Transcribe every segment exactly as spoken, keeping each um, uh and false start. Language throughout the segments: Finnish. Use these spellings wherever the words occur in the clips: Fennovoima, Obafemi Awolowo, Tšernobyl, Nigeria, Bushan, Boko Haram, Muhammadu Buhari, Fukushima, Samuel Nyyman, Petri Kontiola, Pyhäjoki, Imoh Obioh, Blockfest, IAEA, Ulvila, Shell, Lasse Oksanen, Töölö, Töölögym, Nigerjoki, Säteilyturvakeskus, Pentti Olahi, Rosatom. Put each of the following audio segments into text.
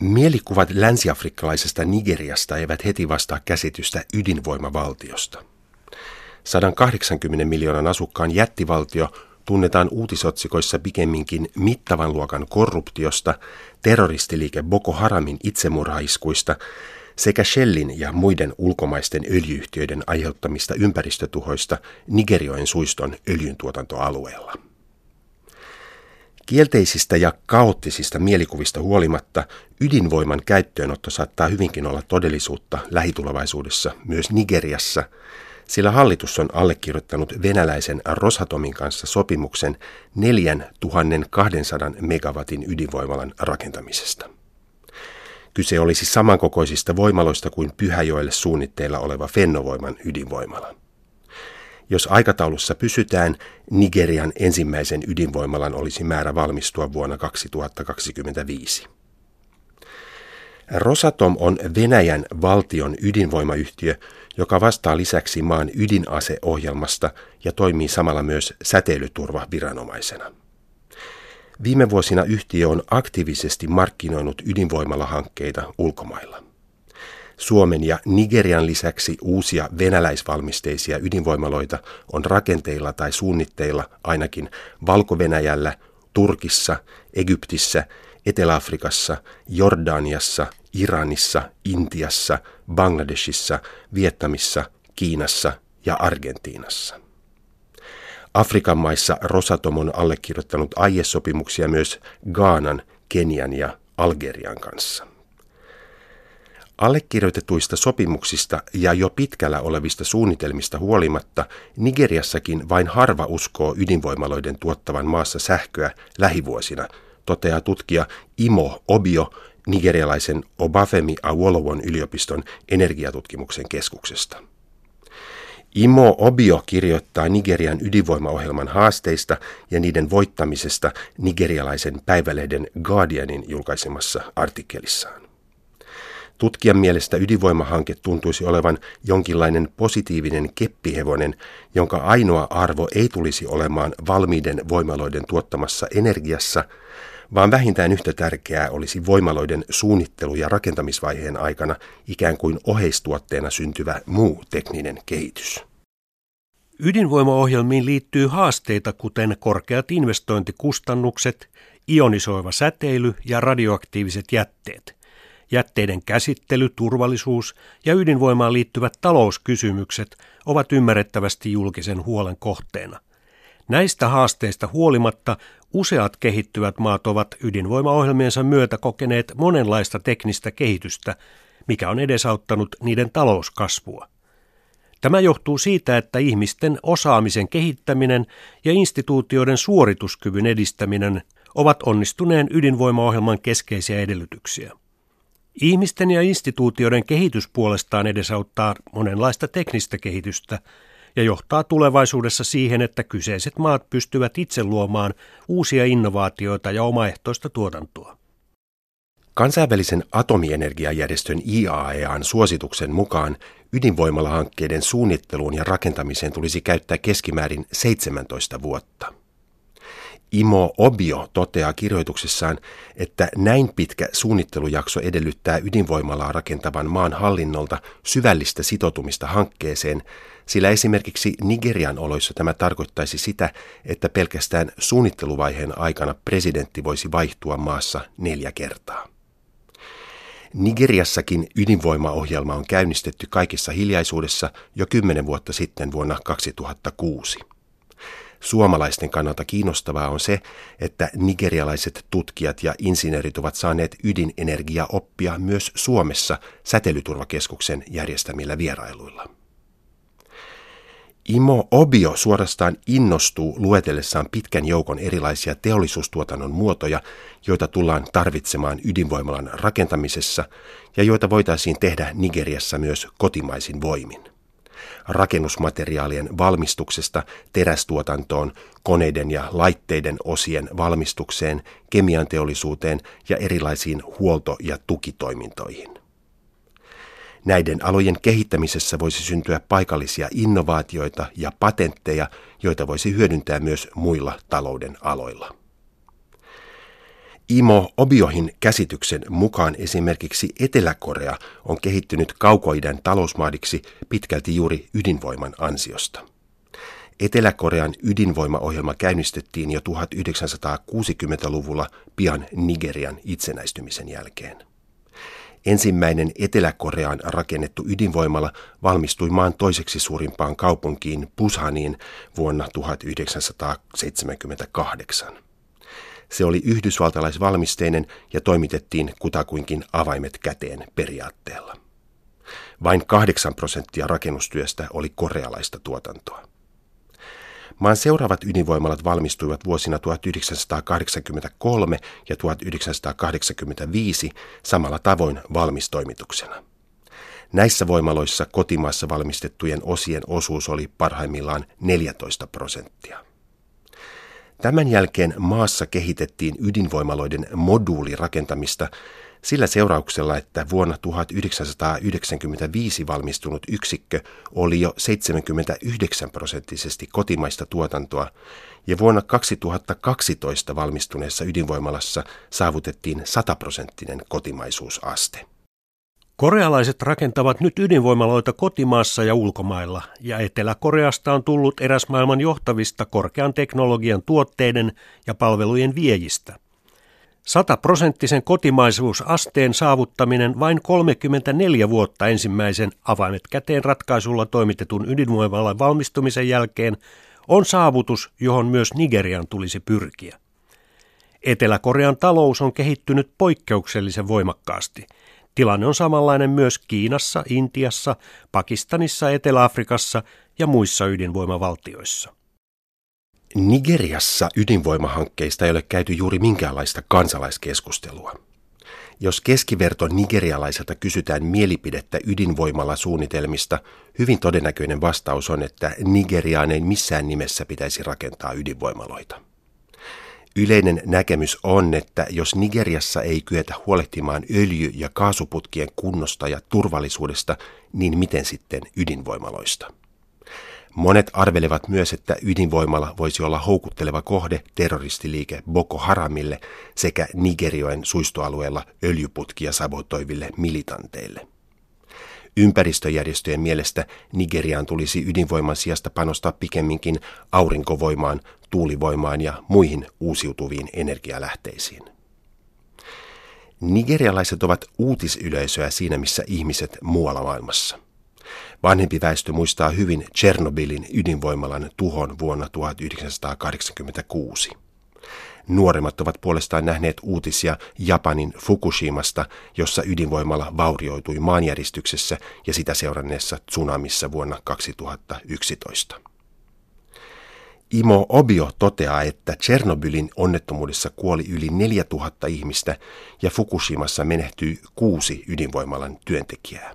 Mielikuvat länsiafrikkalaisesta Nigeriasta eivät heti vastaa käsitystä ydinvoimavaltiosta. sata kahdeksankymmentä miljoonan asukkaan jättivaltio tunnetaan uutisotsikoissa pikemminkin mittavan luokan korruptiosta, terroristiliike Boko Haramin itsemurhaiskuista sekä Shellin ja muiden ulkomaisten öljyyhtiöiden aiheuttamista ympäristötuhoista Nigerjoen suiston öljyntuotantoalueella. Kielteisistä ja kaoottisista mielikuvista huolimatta ydinvoiman käyttöönotto saattaa hyvinkin olla todellisuutta lähitulevaisuudessa myös Nigeriassa, sillä hallitus on allekirjoittanut venäläisen Rosatomin kanssa sopimuksen neljätuhatta kaksisataa megawatin ydinvoimalan rakentamisesta. Kyse olisi samankokoisista voimaloista kuin Pyhäjoelle suunnitteilla oleva Fennovoiman ydinvoimala. Jos aikataulussa pysytään, Nigerian ensimmäisen ydinvoimalan olisi määrä valmistua vuonna kaksituhattakaksikymmentäviisi. Rosatom on Venäjän valtion ydinvoimayhtiö, joka vastaa lisäksi maan ydinaseohjelmasta ja toimii samalla myös säteilyturvaviranomaisena. Viime vuosina yhtiö on aktiivisesti markkinoinut ydinvoimalahankkeita ulkomailla. Suomen ja Nigerian lisäksi uusia venäläisvalmisteisia ydinvoimaloita on rakenteilla tai suunnitteilla ainakin Valko-Venäjällä, Turkissa, Egyptissä, Etelä-Afrikassa, Jordaniassa, Iranissa, Intiassa, Bangladeshissa, Vietnamissa, Kiinassa ja Argentiinassa. Afrikan maissa Rosatom on allekirjoittanut aiesopimuksia myös Ghanan, Kenian ja Algerian kanssa. Allekirjoitetuista sopimuksista ja jo pitkällä olevista suunnitelmista huolimatta Nigeriassakin vain harva uskoo ydinvoimaloiden tuottavan maassa sähköä lähivuosina, toteaa tutkija Imoh Obioh nigerialaisen Obafemi Awolowon yliopiston energiatutkimuksen keskuksesta. Imoh Obioh kirjoittaa Nigerian ydinvoimaohjelman haasteista ja niiden voittamisesta nigerialaisen päivälehden Guardianin julkaisemassa artikkelissaan. Tutkijan mielestä ydinvoimahanke tuntuisi olevan jonkinlainen positiivinen keppihevonen, jonka ainoa arvo ei tulisi olemaan valmiiden voimaloiden tuottamassa energiassa, vaan vähintään yhtä tärkeää olisi voimaloiden suunnittelu- ja rakentamisvaiheen aikana ikään kuin oheistuotteena syntyvä muu tekninen kehitys. Ydinvoimaohjelmiin liittyy haasteita, kuten korkeat investointikustannukset, ionisoiva säteily ja radioaktiiviset jätteet. Jätteiden käsittely, turvallisuus ja ydinvoimaan liittyvät talouskysymykset ovat ymmärrettävästi julkisen huolen kohteena. Näistä haasteista huolimatta useat kehittyvät maat ovat ydinvoimaohjelmiensa myötä kokeneet monenlaista teknistä kehitystä, mikä on edesauttanut niiden talouskasvua. Tämä johtuu siitä, että ihmisten osaamisen kehittäminen ja instituutioiden suorituskyvyn edistäminen ovat onnistuneen ydinvoimaohjelman keskeisiä edellytyksiä. Ihmisten ja instituutioiden kehitys puolestaan edesauttaa monenlaista teknistä kehitystä ja johtaa tulevaisuudessa siihen, että kyseiset maat pystyvät itse luomaan uusia innovaatioita ja omaehtoista tuotantoa. Kansainvälisen atomienergiajärjestön I A E A:n suosituksen mukaan ydinvoimalahankkeiden suunnitteluun ja rakentamiseen tulisi käyttää keskimäärin seitsemäntoista vuotta. Imoh Obioh toteaa kirjoituksessaan, että näin pitkä suunnittelujakso edellyttää ydinvoimalaa rakentavan maan hallinnolta syvällistä sitoutumista hankkeeseen, sillä esimerkiksi Nigerian oloissa tämä tarkoittaisi sitä, että pelkästään suunnitteluvaiheen aikana presidentti voisi vaihtua maassa neljä kertaa. Nigeriassakin ydinvoimaohjelma on käynnistetty kaikessa hiljaisuudessa jo kymmenen vuotta sitten vuonna kaksituhattakuusi. Suomalaisten kannalta kiinnostavaa on se, että nigerialaiset tutkijat ja insinöörit ovat saaneet ydinenergiaoppia myös Suomessa Säteilyturvakeskuksen järjestämillä vierailuilla. Imoh Obioh suorastaan innostuu luetellessaan pitkän joukon erilaisia teollisuustuotannon muotoja, joita tullaan tarvitsemaan ydinvoimalan rakentamisessa ja joita voitaisiin tehdä Nigeriassa myös kotimaisin voimin. Rakennusmateriaalien valmistuksesta terästuotantoon, koneiden ja laitteiden osien valmistukseen, kemianteollisuuteen ja erilaisiin huolto- ja tukitoimintoihin. Näiden alojen kehittämisessä voisi syntyä paikallisia innovaatioita ja patentteja, joita voisi hyödyntää myös muilla talouden aloilla. Imoh Obiohin käsityksen mukaan esimerkiksi Etelä-Korea on kehittynyt Kaukoidän talousmaadiksi pitkälti juuri ydinvoiman ansiosta. Etelä-Korean ydinvoimaohjelma käynnistettiin jo tuhatyhdeksänsataakuusikymmentäluvulla pian Nigerian itsenäistymisen jälkeen. Ensimmäinen Etelä-Koreaan rakennettu ydinvoimala valmistui maan toiseksi suurimpaan kaupunkiin Bushaniin vuonna tuhatyhdeksänsataaseitsemänkymmentäkahdeksan. Se oli yhdysvaltalaisvalmisteinen ja toimitettiin kutakuinkin avaimet käteen periaatteella. Vain kahdeksan prosenttia rakennustyöstä oli korealaista tuotantoa. Maan seuraavat ydinvoimalat valmistuivat vuosina tuhatyhdeksänsataakahdeksankymmentäkolme ja tuhatyhdeksänsataakahdeksankymmentäviisi samalla tavoin valmistoimituksena. Näissä voimaloissa kotimaassa valmistettujen osien osuus oli parhaimmillaan neljätoista prosenttia. Tämän jälkeen maassa kehitettiin ydinvoimaloiden moduulirakentamista sillä seurauksella, että vuonna tuhatyhdeksänsataayhdeksänkymmentäviisi valmistunut yksikkö oli jo seitsemänkymmentäyhdeksän prosenttisesti kotimaista tuotantoa ja vuonna kaksituhattakaksitoista valmistuneessa ydinvoimalassa saavutettiin sataprosenttinen kotimaisuusaste. Korealaiset rakentavat nyt ydinvoimaloita kotimaassa ja ulkomailla, ja Etelä-Koreasta on tullut eräs maailman johtavista korkean teknologian tuotteiden ja palvelujen viejistä. Sataprosenttisen kotimaisuusasteen saavuttaminen vain kolmekymmentäneljä vuotta ensimmäisen avaimet käteen ratkaisulla toimitetun ydinvoimalan valmistumisen jälkeen on saavutus, johon myös Nigerian tulisi pyrkiä. Etelä-Korean talous on kehittynyt poikkeuksellisen voimakkaasti. Tilanne on samanlainen myös Kiinassa, Intiassa, Pakistanissa, Etelä-Afrikassa ja muissa ydinvoimavaltioissa. Nigeriassa ydinvoimahankkeista ei ole käyty juuri minkäänlaista kansalaiskeskustelua. Jos keskiverto nigerialaiselta kysytään mielipidettä ydinvoimalasuunnitelmista, hyvin todennäköinen vastaus on, että Nigeriaan ei missään nimessä pitäisi rakentaa ydinvoimaloita. Yleinen näkemys on, että jos Nigeriassa ei kyetä huolehtimaan öljy- ja kaasuputkien kunnosta ja turvallisuudesta, niin miten sitten ydinvoimaloista? Monet arvelevat myös, että ydinvoimala voisi olla houkutteleva kohde terroristiliike Boko Haramille sekä Nigerjoen suistoalueella öljyputkia sabotoiville militanteille. Ympäristöjärjestöjen mielestä Nigeriaan tulisi ydinvoiman sijasta panostaa pikemminkin aurinkovoimaan, tuulivoimaan ja muihin uusiutuviin energialähteisiin. Nigerialaiset ovat uutisyleisöä siinä, missä ihmiset muualla maailmassa. Vanhempi väestö muistaa hyvin Tšernobylin ydinvoimalan tuhon vuonna tuhatyhdeksänsataakahdeksankymmentäkuusi. Nuoremmat ovat puolestaan nähneet uutisia Japanin Fukushimasta, jossa ydinvoimala vaurioitui maanjäristyksessä ja sitä seuranneessa tsunamissa vuonna kaksituhattayksitoista. Imoh Obioh toteaa, että Tšernobylin onnettomuudessa kuoli yli neljätuhatta ihmistä ja Fukushimassa menehtyi kuusi ydinvoimalan työntekijää.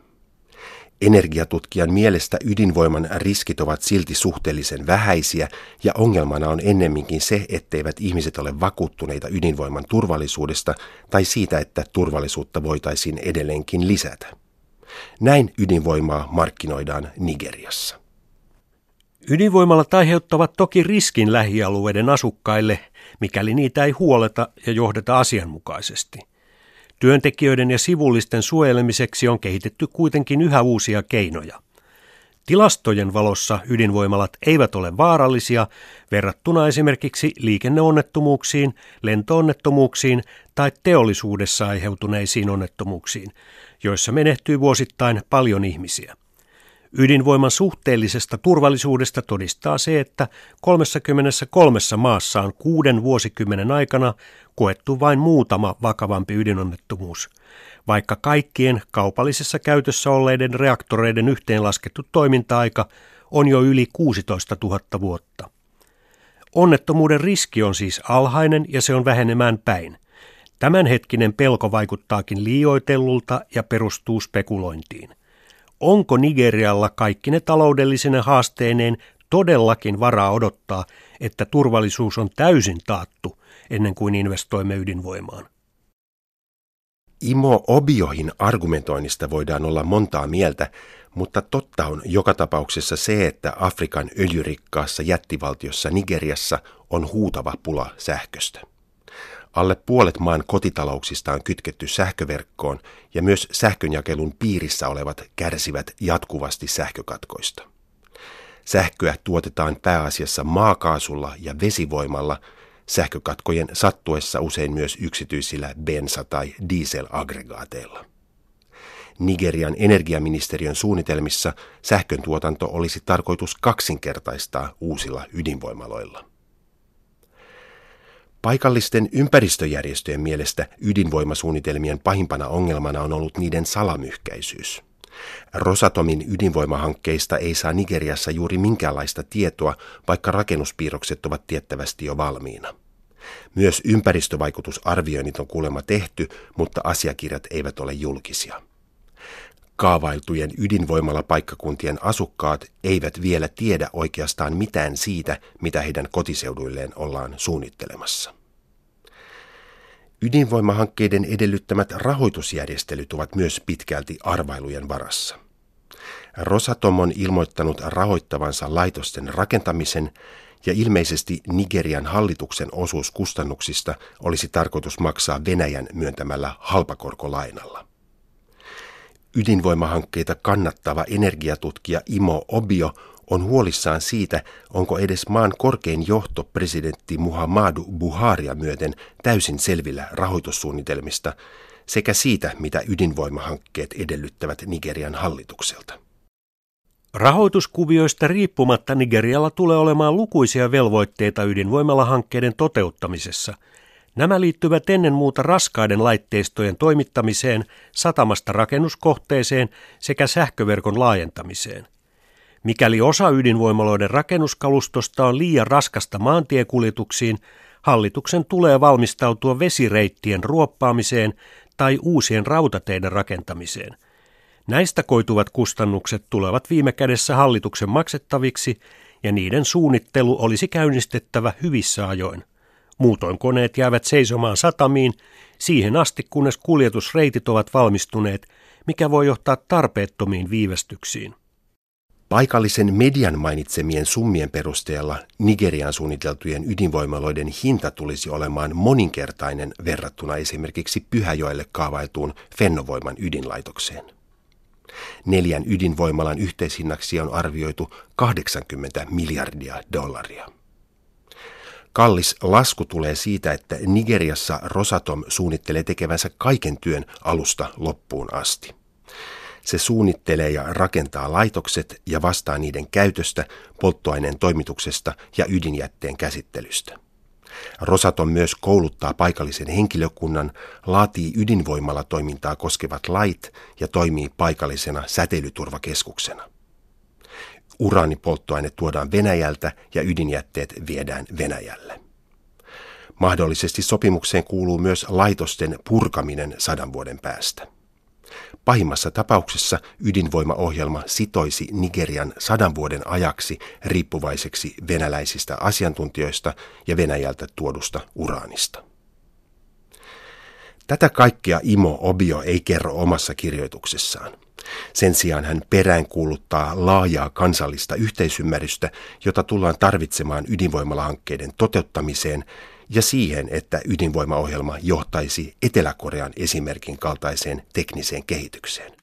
Energiatutkijan mielestä ydinvoiman riskit ovat silti suhteellisen vähäisiä ja ongelmana on ennemminkin se, etteivät ihmiset ole vakuuttuneita ydinvoiman turvallisuudesta tai siitä, että turvallisuutta voitaisiin edelleenkin lisätä. Näin ydinvoimaa markkinoidaan Nigeriassa. Ydinvoimalat aiheuttavat toki riskin lähialueiden asukkaille, mikäli niitä ei huoleta ja johdeta asianmukaisesti. Työntekijöiden ja sivullisten suojelemiseksi on kehitetty kuitenkin yhä uusia keinoja. Tilastojen valossa ydinvoimalat eivät ole vaarallisia verrattuna esimerkiksi liikenneonnettomuuksiin, lentoonnettomuuksiin tai teollisuudessa aiheutuneisiin onnettomuuksiin, joissa menehtyy vuosittain paljon ihmisiä. Ydinvoiman suhteellisesta turvallisuudesta todistaa se, että kolmekymmentäkolme maassa on kuuden vuosikymmenen aikana koettu vain muutama vakavampi ydinonnettomuus, vaikka kaikkien kaupallisessa käytössä olleiden reaktoreiden yhteenlaskettu toiminta-aika on jo yli kuusitoistatuhatta vuotta. Onnettomuuden riski on siis alhainen ja se on vähenemään päin. Tämänhetkinen pelko vaikuttaakin liioitellulta ja perustuu spekulointiin. Onko Nigerialla kaikkine taloudellisine haasteineen todellakin varaa odottaa, että turvallisuus on täysin taattu ennen kuin investoimme ydinvoimaan? Imoh Obiohin argumentoinnista voidaan olla montaa mieltä, mutta totta on joka tapauksessa se, että Afrikan öljyrikkaassa jättivaltiossa Nigeriassa on huutava pula sähköstä. Alle puolet maan kotitalouksista on kytketty sähköverkkoon ja myös sähkönjakelun piirissä olevat kärsivät jatkuvasti sähkökatkoista. Sähköä tuotetaan pääasiassa maakaasulla ja vesivoimalla, sähkökatkojen sattuessa usein myös yksityisillä bensa- tai dieselaggregaateilla. Nigerian energiaministeriön suunnitelmissa sähköntuotanto olisi tarkoitus kaksinkertaistaa uusilla ydinvoimaloilla. Paikallisten ympäristöjärjestöjen mielestä ydinvoimasuunnitelmien pahimpana ongelmana on ollut niiden salamyhkäisyys. Rosatomin ydinvoimahankkeista ei saa Nigeriassa juuri minkäänlaista tietoa, vaikka rakennuspiirrokset ovat tiettävästi jo valmiina. Myös ympäristövaikutusarvioinnit on kuulemma tehty, mutta asiakirjat eivät ole julkisia. Kaavailtujen ydinvoimalapaikkakuntien asukkaat eivät vielä tiedä oikeastaan mitään siitä, mitä heidän kotiseuduilleen ollaan suunnittelemassa. Ydinvoimahankkeiden edellyttämät rahoitusjärjestelyt ovat myös pitkälti arvailujen varassa. Rosatom on ilmoittanut rahoittavansa laitosten rakentamisen ja ilmeisesti Nigerian hallituksen osuus kustannuksista olisi tarkoitus maksaa Venäjän myöntämällä halpakorkolainalla. Ydinvoimahankkeita kannattava energiatutkija Imoh Obioh on huolissaan siitä, onko edes maan korkein johto presidentti Muhammadu Buharia myöten täysin selvillä rahoitussuunnitelmista sekä siitä, mitä ydinvoimahankkeet edellyttävät Nigerian hallitukselta. Rahoituskuvioista riippumatta Nigerialla tulee olemaan lukuisia velvoitteita ydinvoimalahankkeiden toteuttamisessa. Nämä liittyvät ennen muuta raskaiden laitteistojen toimittamiseen, satamasta rakennuskohteeseen sekä sähköverkon laajentamiseen. Mikäli osa ydinvoimaloiden rakennuskalustosta on liian raskasta maantiekuljetuksiin, hallituksen tulee valmistautua vesireittien ruoppaamiseen tai uusien rautateiden rakentamiseen. Näistä koituvat kustannukset tulevat viime kädessä hallituksen maksettaviksi ja niiden suunnittelu olisi käynnistettävä hyvissä ajoin. Muutoin koneet jäävät seisomaan satamiin siihen asti, kunnes kuljetusreitit ovat valmistuneet, mikä voi johtaa tarpeettomiin viivästyksiin. Paikallisen median mainitsemien summien perusteella Nigeriaan suunniteltujen ydinvoimaloiden hinta tulisi olemaan moninkertainen verrattuna esimerkiksi Pyhäjoelle kaavailtuun Fennovoiman ydinlaitokseen. Neljän ydinvoimalan yhteishinnaksi on arvioitu kahdeksankymmentä miljardia dollaria. Kallis lasku tulee siitä, että Nigeriassa Rosatom suunnittelee tekevänsä kaiken työn alusta loppuun asti. Se suunnittelee ja rakentaa laitokset ja vastaa niiden käytöstä, polttoaineen toimituksesta ja ydinjätteen käsittelystä. Rosatom myös kouluttaa paikallisen henkilökunnan, laatii ydinvoimalatoimintaa koskevat lait ja toimii paikallisena säteilyturvakeskuksena. Uraanipolttoaine tuodaan Venäjältä ja ydinjätteet viedään Venäjälle. Mahdollisesti sopimukseen kuuluu myös laitosten purkaminen sadan vuoden päästä. Pahimmassa tapauksessa ydinvoimaohjelma sitoisi Nigerian sadan vuoden ajaksi riippuvaiseksi venäläisistä asiantuntijoista ja Venäjältä tuodusta uraanista. Tätä kaikkea Imoh Obioh ei kerro omassa kirjoituksessaan. Sen sijaan hän peräänkuuluttaa laajaa kansallista yhteisymmärrystä, jota tullaan tarvitsemaan ydinvoimalahankkeiden toteuttamiseen ja siihen, että ydinvoimaohjelma johtaisi Etelä-Korean esimerkin kaltaiseen tekniseen kehitykseen.